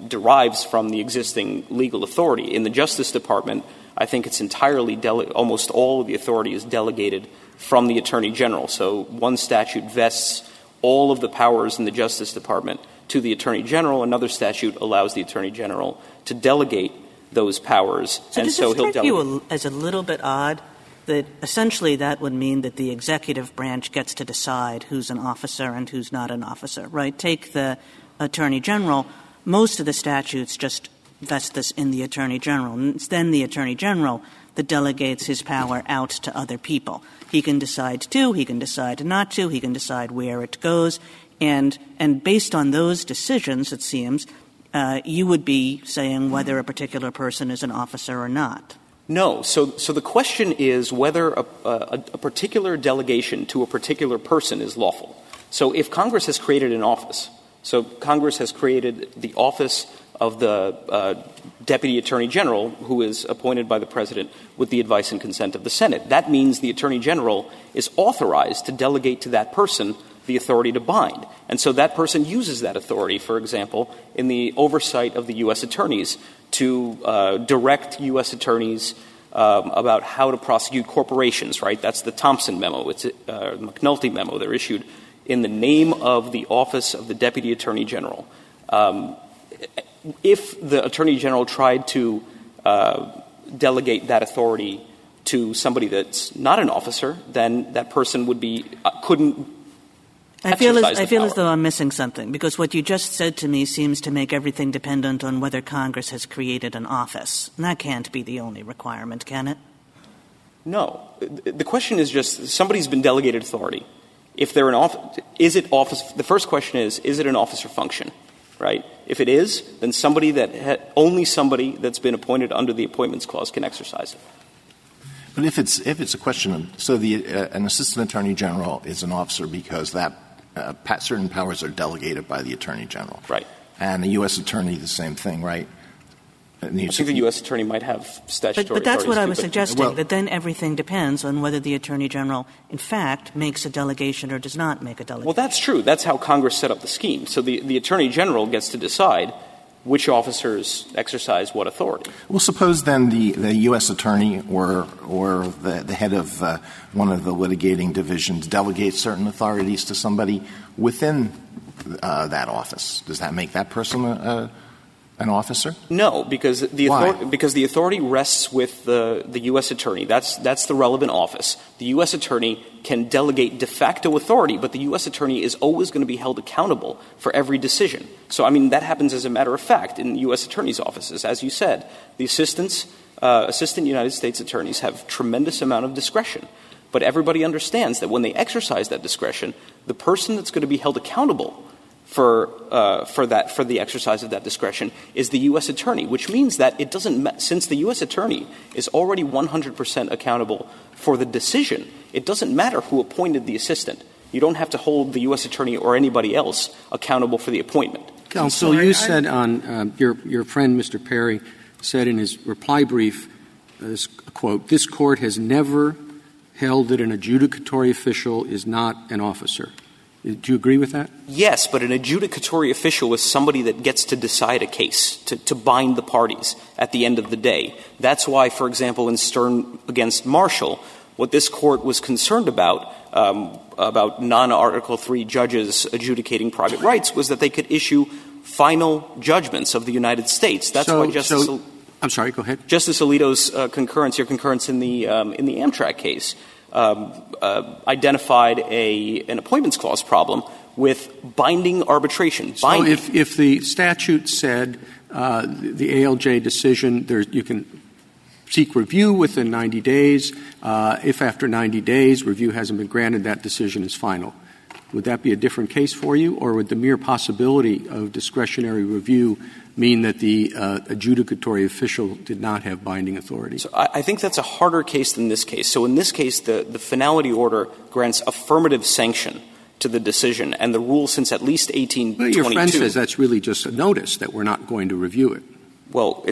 derives from the existing legal authority. In the Justice Department, I think it's entirely almost all of the authority is delegated from the Attorney General. So one statute vests all of the powers in the Justice Department to the Attorney General. Another statute allows the Attorney General to delegate those powers, and so he'll delegate. So does it strike you as a little bit odd that essentially that would mean that the executive branch gets to decide who's an officer and who's not an officer, right? Take the Attorney General. Most of the statutes just vest this in the Attorney General, and it's then the Attorney General that delegates his power out to other people. He can decide to, he can decide not to, he can decide where it goes, and based on those decisions, it seems, you would be saying whether a particular person is an officer or not. No. So the question is whether a particular delegation to a particular person is lawful. So if Congress has created an office, so Congress has created the office of the Deputy Attorney General, who is appointed by the President with the advice and consent of the Senate. That means the Attorney General is authorized to delegate to that person the authority to bind. And so that person uses that authority, for example, in the oversight of the U.S. attorneys to direct U.S. attorneys about how to prosecute corporations, right? That's the Thompson memo. It's the McNulty memo. They're issued in the name of the office of the Deputy Attorney General. If the Attorney General tried to delegate that authority to somebody that's not an officer, then that person would be couldn't. I feel as though I'm missing something, because what you just said to me seems to make everything dependent on whether Congress has created an office. And that can't be the only requirement, can it? No. The question is just somebody's been delegated authority. If they're an office, is it office? The first question is it an officer function, right? If it is, then somebody that only somebody that's been appointed under the Appointments Clause can exercise it. But if it's a question of, so an assistant attorney general is an officer because that certain powers are delegated by the attorney general, right? And the U.S. attorney, the same thing, right? I think the U.S. attorney might have statutory authority. But that's what I was suggesting, well, that then everything depends on whether the attorney general, in fact, makes a delegation or does not make a delegation. Well, that's true. That's how Congress set up the scheme. So the attorney general gets to decide which officers exercise what authority. Well, suppose then the U.S. attorney or the head of one of the litigating divisions delegates certain authorities to somebody within that office. Does that make that person an officer? No, because the authority rests with the U.S. attorney. That's the relevant office. The U.S. attorney can delegate de facto authority, but the U.S. attorney is always going to be held accountable for every decision. So, I mean, that happens as a matter of fact in U.S. attorneys' offices. As you said, the assistant United States attorneys have tremendous amount of discretion. But everybody understands that when they exercise that discretion, the person that's going to be held accountable for the exercise of that discretion is the U.S. attorney, which means that it doesn't since the U.S. attorney is already 100% accountable for the decision, it doesn't matter who appointed the assistant. You don't have to hold the U.S. attorney or anybody else accountable for the appointment. Counsel, you said on your friend Mr. Perry said in his reply brief, quote, "This court has never held that an adjudicatory official is not an officer." Do you agree with that? Yes, but an adjudicatory official is somebody that gets to decide a case, to bind the parties at the end of the day. That's why, for example, in Stern against Marshall, what this court was concerned about non-Article III judges adjudicating private rights was that they could issue final judgments of the United States. That's why I'm sorry, go ahead. Justice Alito's concurrence in the Amtrak case identified an Appointments Clause problem with binding arbitration. Binding. So if the statute said the ALJ decision, you can seek review within 90 days. If after 90 days review hasn't been granted, that decision is final. Would that be a different case for you, or would the mere possibility of discretionary review mean that the adjudicatory official did not have binding authority? So I think that's a harder case than this case. So in this case, the finality order grants affirmative sanction to the decision, and the rule since at least 1822. Well, your friend says that's really just a notice that we're not going to review it. Well,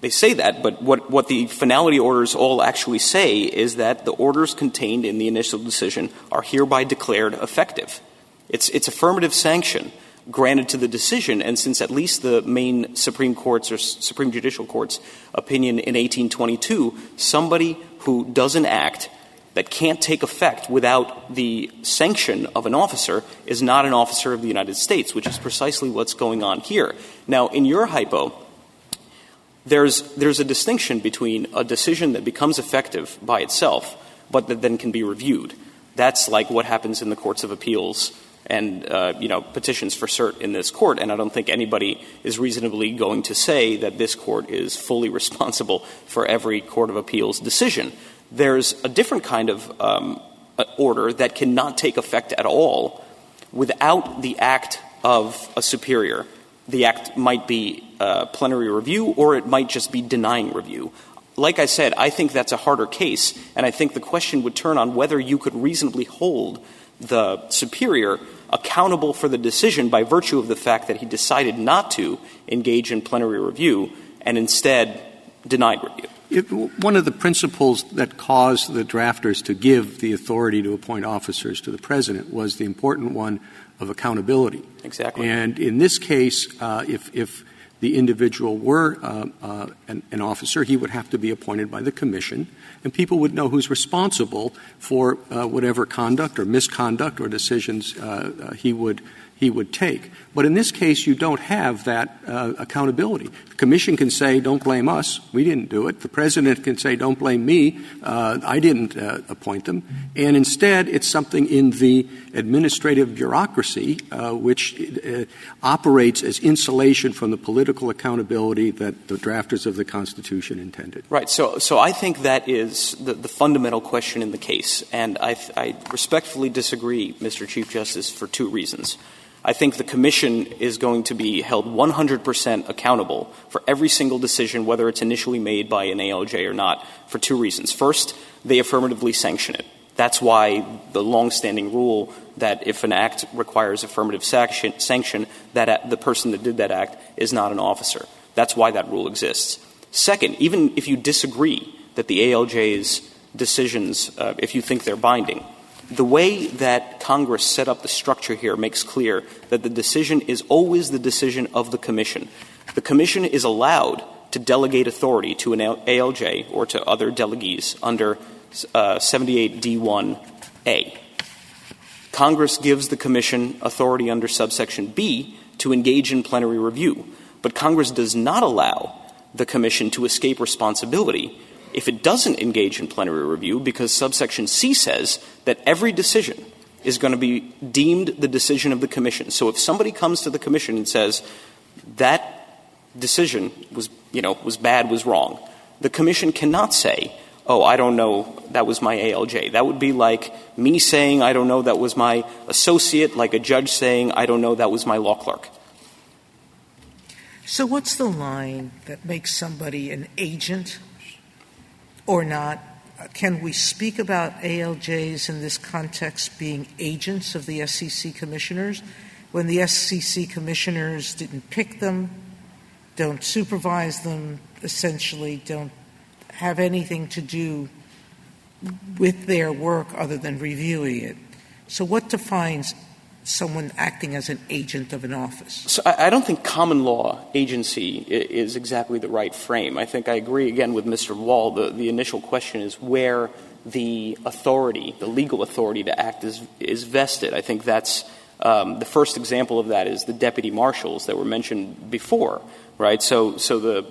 they say that, but what the finality orders all actually say is that the orders contained in the initial decision are hereby declared effective. It's affirmative sanction granted to the decision, and since at least the Maine Supreme Court's or Supreme Judicial Court's opinion in 1822, somebody who doesn't act, that can't take effect without the sanction of an officer, is not an officer of the United States, which is precisely what's going on here. Now, in your hypo, there's a distinction between a decision that becomes effective by itself, but that then can be reviewed. That's like what happens in the courts of appeals and, petitions for cert in this court. And I don't think anybody is reasonably going to say that this court is fully responsible for every court of appeals decision. There's a different kind of order that cannot take effect at all without the act of a superior. The act might be plenary review, or it might just be denying review. Like I said, I think that's a harder case, and I think the question would turn on whether you could reasonably hold the superior accountable for the decision by virtue of the fact that he decided not to engage in plenary review and instead denied review. One of the principles that caused the drafters to give the authority to appoint officers to the president was the important one of accountability. Exactly. And in this case, if the individual were an officer, he would have to be appointed by the commission, and people would know who's responsible for whatever conduct or misconduct or decisions he would take. But in this case, you don't have that accountability. The commission can say, don't blame us. We didn't do it. The president can say, don't blame me. I didn't appoint them. And instead, it's something in the administrative bureaucracy which operates as insulation from the political accountability that the drafters of the Constitution intended. Right. So I think that is the fundamental question in the case. And I respectfully disagree, Mr. Chief Justice, for two reasons. I think the commission is going to be held 100% accountable for every single decision, whether it's initially made by an ALJ or not, for two reasons. First, they affirmatively sanction it. That's why the longstanding rule that if an act requires affirmative sanction, that the person that did that act is not an officer. That's why that rule exists. Second, even if you disagree that the ALJ's decisions, if you think they're binding, the way that Congress set up the structure here makes clear that the decision is always the decision of the commission. The commission is allowed to delegate authority to an ALJ or to other delegees under 78D1A. Congress gives the commission authority under subsection B to engage in plenary review, but Congress does not allow the commission to escape responsibility if it doesn't engage in plenary review, because subsection C says that every decision is going to be deemed the decision of the commission. So if somebody comes to the commission and says that decision was bad, was wrong, the commission cannot say, oh, I don't know, that was my ALJ. That would be like me saying, I don't know, that was my associate, like a judge saying, I don't know, that was my law clerk. So what's the line that makes somebody an agent or not? Can we speak about ALJs in this context being agents of the SEC commissioners when the SEC commissioners didn't pick them, don't supervise them, essentially don't have anything to do with their work other than reviewing it? So what defines someone acting as an agent of an office? So I don't think common law agency is exactly the right frame. I think I agree, again, with Mr. Wall. The initial question is where the authority, the legal authority to act is vested. I think that's the first example of that is the deputy marshals that were mentioned before, right? So the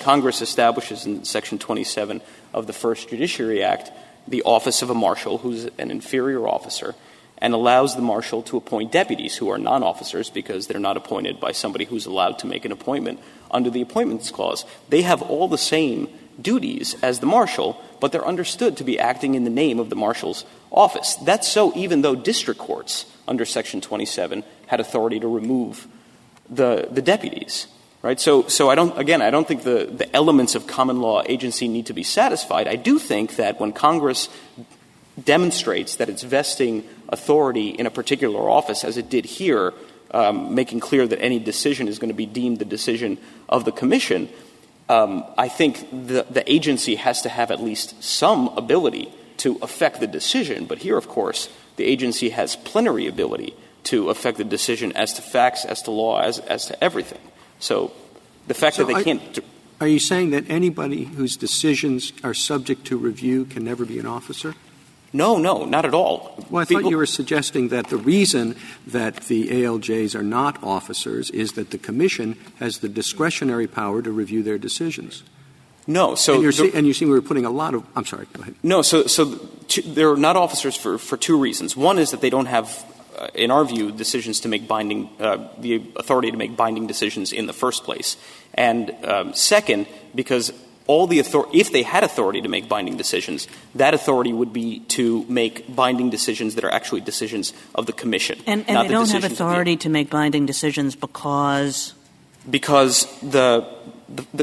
Congress establishes in Section 27 of the First Judiciary Act the office of a marshal who's an inferior officer, and allows the marshal to appoint deputies who are non-officers because they're not appointed by somebody who's allowed to make an appointment under the Appointments Clause. They have all the same duties as the marshal, but they're understood to be acting in the name of the marshal's office. That's so even though district courts under Section 27 had authority to remove the deputies, right? So I don't think the elements of common law agency need to be satisfied. I do think that when Congress demonstrates that it's vesting authority in a particular office, as it did here, making clear that any decision is going to be deemed the decision of the commission, I think the agency has to have at least some ability to affect the decision. But here, of course, the agency has plenary ability to affect the decision as to facts, as to law, as to everything. So the fact that they can't... Are you saying that anybody whose decisions are subject to review can never be an officer? No, not at all. Well, I thought you were suggesting that the reason that the ALJs are not officers is that the commission has the discretionary power to review their decisions. No, so... And you seem we were putting a lot of... I'm sorry, go ahead. No, so they're not officers for two reasons. One is that they don't have, in our view, decisions to make binding... the authority to make binding decisions in the first place. And second, because... if they had authority to make binding decisions, that authority would be to make binding decisions that are actually decisions of the commission. And not they don't have authority to make binding decisions because? Because the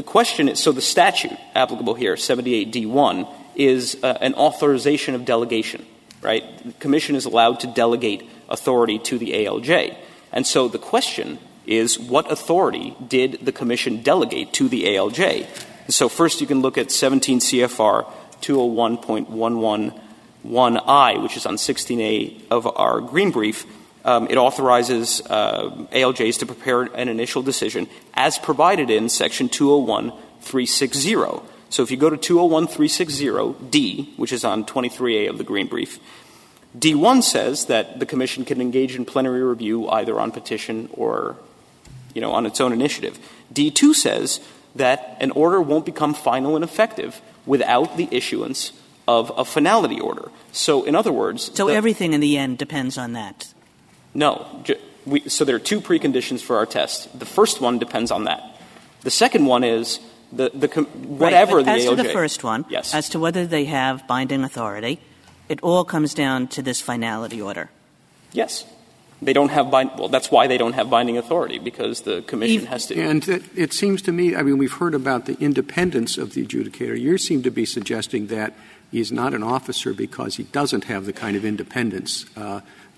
question is, so the statute applicable here, 78D1, is an authorization of delegation, right? The commission is allowed to delegate authority to the ALJ. And so the question is, what authority did the commission delegate to the ALJ? So first you can look at 17 CFR 201.111I, which is on 16A of our green brief. It authorizes ALJs to prepare an initial decision as provided in Section 201.360. So if you go to 201.360D, which is on 23A of the green brief, D1 says that the Commission can engage in plenary review either on petition or, you know, on its own initiative. D2 says that an order won't become final and effective without the issuance of a finality order. So, in other words... So everything in the end depends on that? No. So there are two preconditions for our test. The first one depends on that. The second one is whatever the ALJ... As to the first one, yes. As to whether they have binding authority... It all comes down to this finality order. Yes. They don't have well, that's why they don't have binding authority, because the Commission has to. And it seems to me, I mean, we've heard about the independence of the adjudicator. You seem to be suggesting that he's not an officer because he doesn't have the kind of independence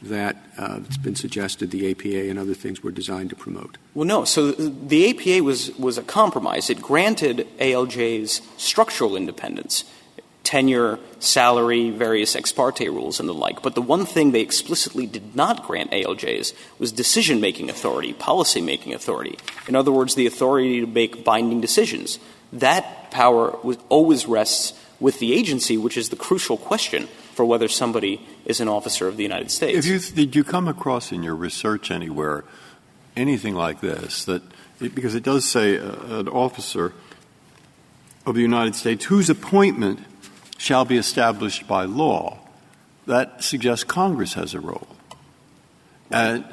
that's been suggested the APA and other things were designed to promote. Well, no. So the APA was a compromise. It granted ALJs structural independence. Tenure, salary, various ex parte rules and the like. But the one thing they explicitly did not grant ALJs was decision-making authority, policy-making authority. In other words, the authority to make binding decisions. That power always rests with the agency, which is the crucial question for whether somebody is an officer of the United States. Did you come across in your research anywhere anything like this? Because it does say an officer of the United States whose appointment shall be established by law, that suggests Congress has a role.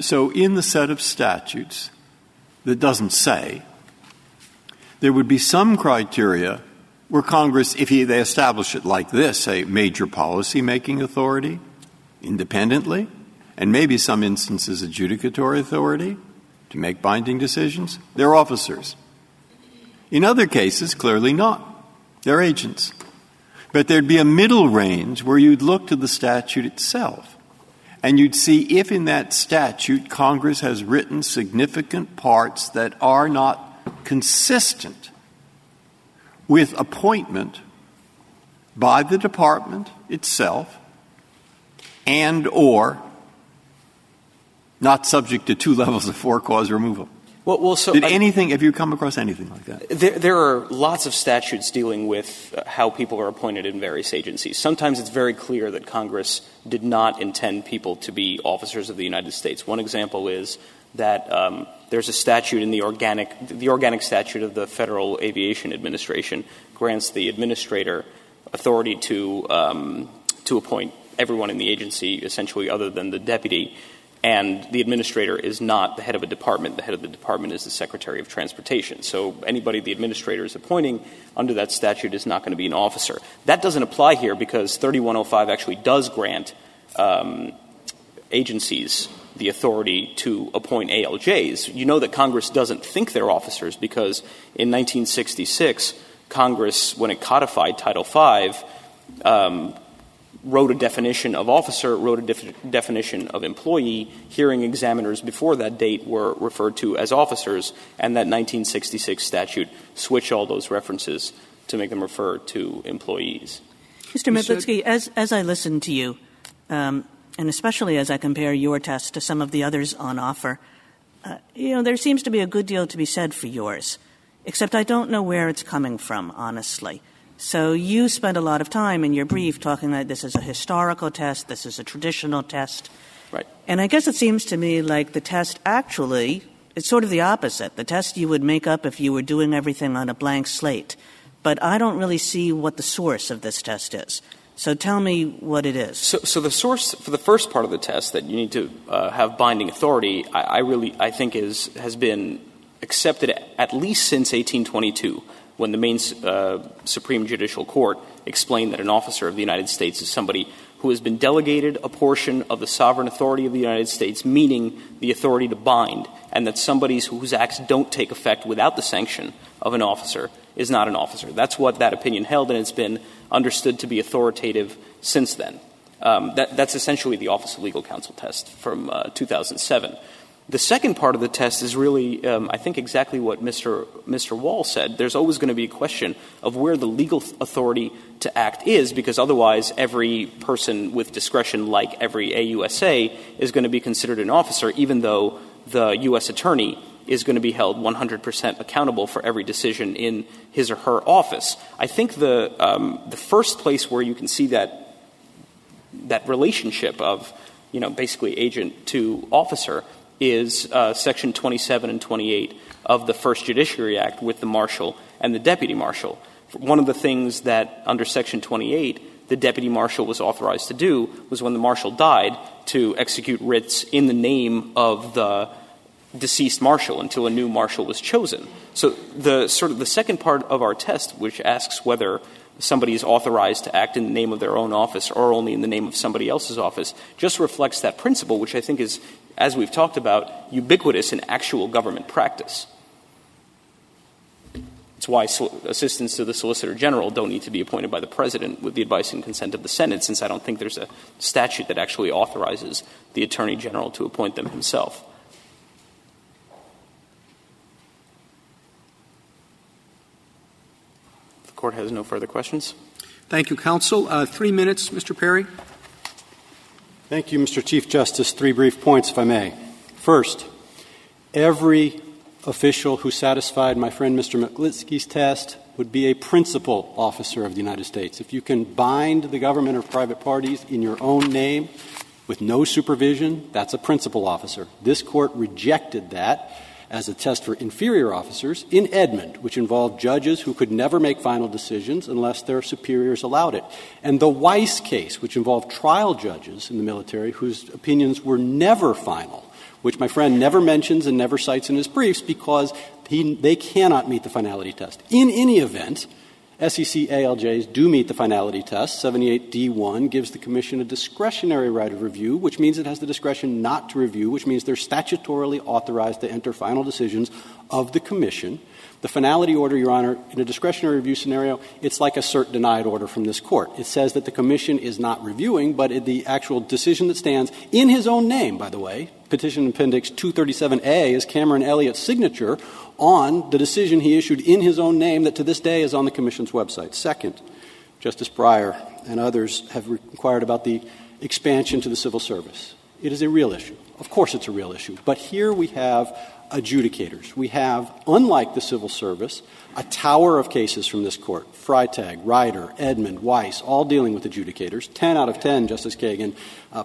So in the set of statutes that doesn't say, there would be some criteria where Congress, if they establish it like this, say major policy-making authority independently, and maybe some instances adjudicatory authority to make binding decisions, they're officers. In other cases, clearly not. They're agents. But there'd be a middle range where you'd look to the statute itself, and you'd see if in that statute Congress has written significant parts that are not consistent with appointment by the department itself and or not subject to two levels of for-cause removal. Have you come across anything like that? There are lots of statutes dealing with how people are appointed in various agencies. Sometimes it's very clear that Congress did not intend people to be officers of the United States. One example is that there's a statute in the organic statute of the Federal Aviation Administration grants the administrator authority to appoint everyone in the agency, essentially other than the deputy. And the administrator is not the head of a department. The head of the department is the Secretary of Transportation. So anybody the administrator is appointing under that statute is not going to be an officer. That doesn't apply here because 3105 actually does grant agencies the authority to appoint ALJs. You know that Congress doesn't think they're officers because in 1966, Congress, when it codified Title V, wrote a definition of officer, wrote a definition of employee. Hearing examiners before that date were referred to as officers, and that 1966 statute switched all those references to make them refer to employees. Mr. Metlitsky, as I listen to you, and especially as I compare your test to some of the others on offer, there seems to be a good deal to be said for yours, except I don't know where it's coming from, honestly. So you spent a lot of time in your brief talking that this is a historical test, this is a traditional test. Right. And I guess it seems to me like the test actually is sort of the opposite, the test you would make up if you were doing everything on a blank slate. But I don't really see what the source of this test is. So tell me what it is. So the source for the first part of the test that you need to have binding authority, I think has been accepted at least since 1822. When the Maine Supreme Judicial Court explained that an officer of the United States is somebody who has been delegated a portion of the sovereign authority of the United States, meaning the authority to bind, and that somebody whose acts don't take effect without the sanction of an officer is not an officer. That's what that opinion held, and it's been understood to be authoritative since then. That's essentially the Office of Legal Counsel test from 2007. The second part of the test is really, I think, exactly what Mr. Wall said. There's always going to be a question of where the legal authority to act is, because otherwise every person with discretion, like every AUSA, is going to be considered an officer, even though the U.S. attorney is going to be held 100% accountable for every decision in his or her office. I think the first place where you can see that relationship of, you know, basically agent to officer is Section 27 and 28 of the First Judiciary Act with the Marshal and the Deputy Marshal. One of the things that under Section 28 the Deputy Marshal was authorized to do was, when the Marshal died, to execute writs in the name of the deceased Marshal until a new Marshal was chosen. So the second part of our test, which asks whether somebody is authorized to act in the name of their own office or only in the name of somebody else's office, just reflects that principle, which I think is, as we've talked about, ubiquitous in actual government practice. It's why assistants to the Solicitor General don't need to be appointed by the President with the advice and consent of the Senate, since I don't think there's a statute that actually authorizes the Attorney General to appoint them himself. The Court has no further questions. Thank you, Counsel. 3 minutes, Mr. Perry. Thank you, Mr. Chief Justice. 3 brief points, if I may. First, every official who satisfied my friend Mr. Metlitsky's test would be a principal officer of the United States. If you can bind the government or private parties in your own name with no supervision, that's a principal officer. This Court rejected that as a test for inferior officers in Edmund, which involved judges who could never make final decisions unless their superiors allowed it. And the Weiss case, which involved trial judges in the military whose opinions were never final, which my friend never mentions and never cites in his briefs because they cannot meet the finality test. In any event, SEC ALJs do meet the finality test. 78D1 gives the Commission a discretionary right of review, which means it has the discretion not to review, which means they're statutorily authorized to enter final decisions of the Commission. The finality order, Your Honor, in a discretionary review scenario, it's like a cert denied order from this Court. It says that the Commission is not reviewing, but the actual decision that stands in his own name, by the way, Petition Appendix 237A is Cameron Elliott's signature on the decision he issued in his own name that to this day is on the Commission's website. Second, Justice Breyer and others have inquired about the expansion to the civil service. It is a real issue. Of course it's a real issue. But here we have adjudicators. We have, unlike the civil service, a tower of cases from this Court, Freytag, Ryder, Edmund, Weiss, all dealing with adjudicators, 10 out of 10, Justice Kagan,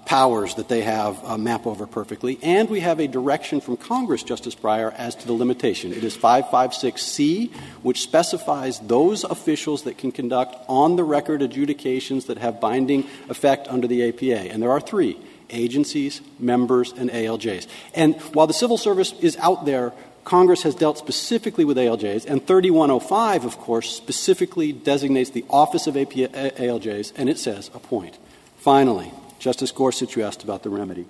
powers that they have map over perfectly. And we have a direction from Congress, Justice Breyer, as to the limitation. It is 556C, which specifies those officials that can conduct on-the-record adjudications that have binding effect under the APA. And there are 3. Agencies, members, and ALJs. And while the civil service is out there, Congress has dealt specifically with ALJs, and 3105, of course, specifically designates the Office of ALJs, and it says appoint. Finally, Justice Gorsuch, you asked about the remedy.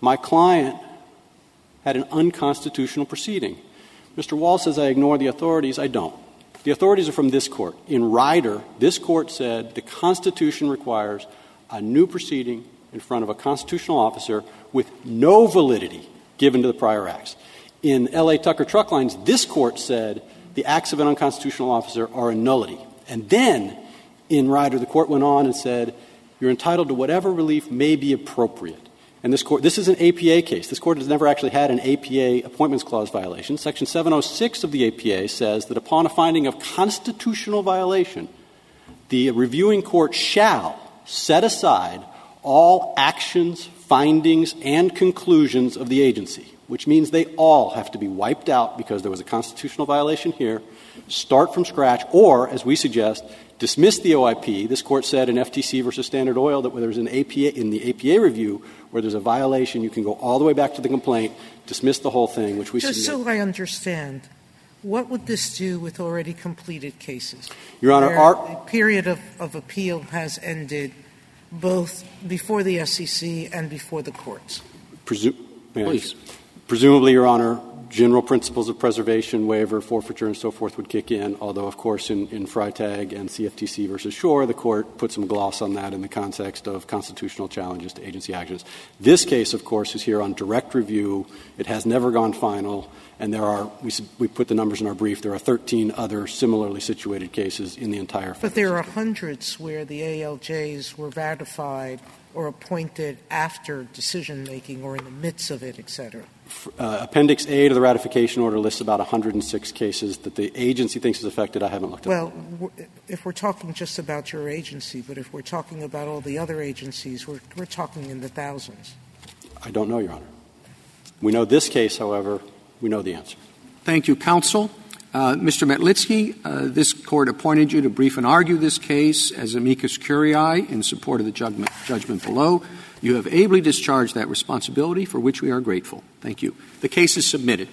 My client had an unconstitutional proceeding. Mr. Wall says I ignore the authorities. I don't. The authorities are from this Court. In Ryder, this Court said the Constitution requires a new proceeding in front of a constitutional officer with no validity given to the prior acts. In L.A. Tucker Truck Lines, this Court said the acts of an unconstitutional officer are a nullity. And then in Ryder, the Court went on and said you're entitled to whatever relief may be appropriate. And this is an APA case. This Court has never actually had an APA Appointments Clause violation. Section 706 of the APA says that upon a finding of constitutional violation, the reviewing court shall set aside all actions, findings, and conclusions of the agency, which means they all have to be wiped out because there was a constitutional violation here, start from scratch, or, as we suggest, dismiss the OIP. This Court said in FTC versus Standard Oil that whether there's an APA, in the APA review, where there's a violation, you can go all the way back to the complaint, dismiss the whole thing, which we suggest. Just so I understand, what would this do with already completed cases? Your Honor, our period of appeal has ended both before the SEC and before the courts. Presumably, Your Honor, general principles of preservation, waiver, forfeiture, and so forth would kick in, although, of course, in Freytag and CFTC versus Shore, the Court put some gloss on that in the context of constitutional challenges to agency actions. This case, of course, is here on direct review. It has never gone final, and there are — we put the numbers in our brief — there are 13 other similarly situated cases in the entire federal system. But there are hundreds where the ALJs were ratified or appointed after decision-making or in the midst of it, et cetera. Appendix A to the ratification order lists about 106 cases that the agency thinks is affected. I haven't looked at that. Well, if we're talking just about your agency, but if we're talking about all the other agencies, we're talking in the thousands. I don't know, Your Honor. We know this case, however. We know the answer. Thank you, counsel. Mr. Metlitsky, this Court appointed you to brief and argue this case as amicus curiae in support of the judgment below. You have ably discharged that responsibility, for which we are grateful. Thank you. The case is submitted.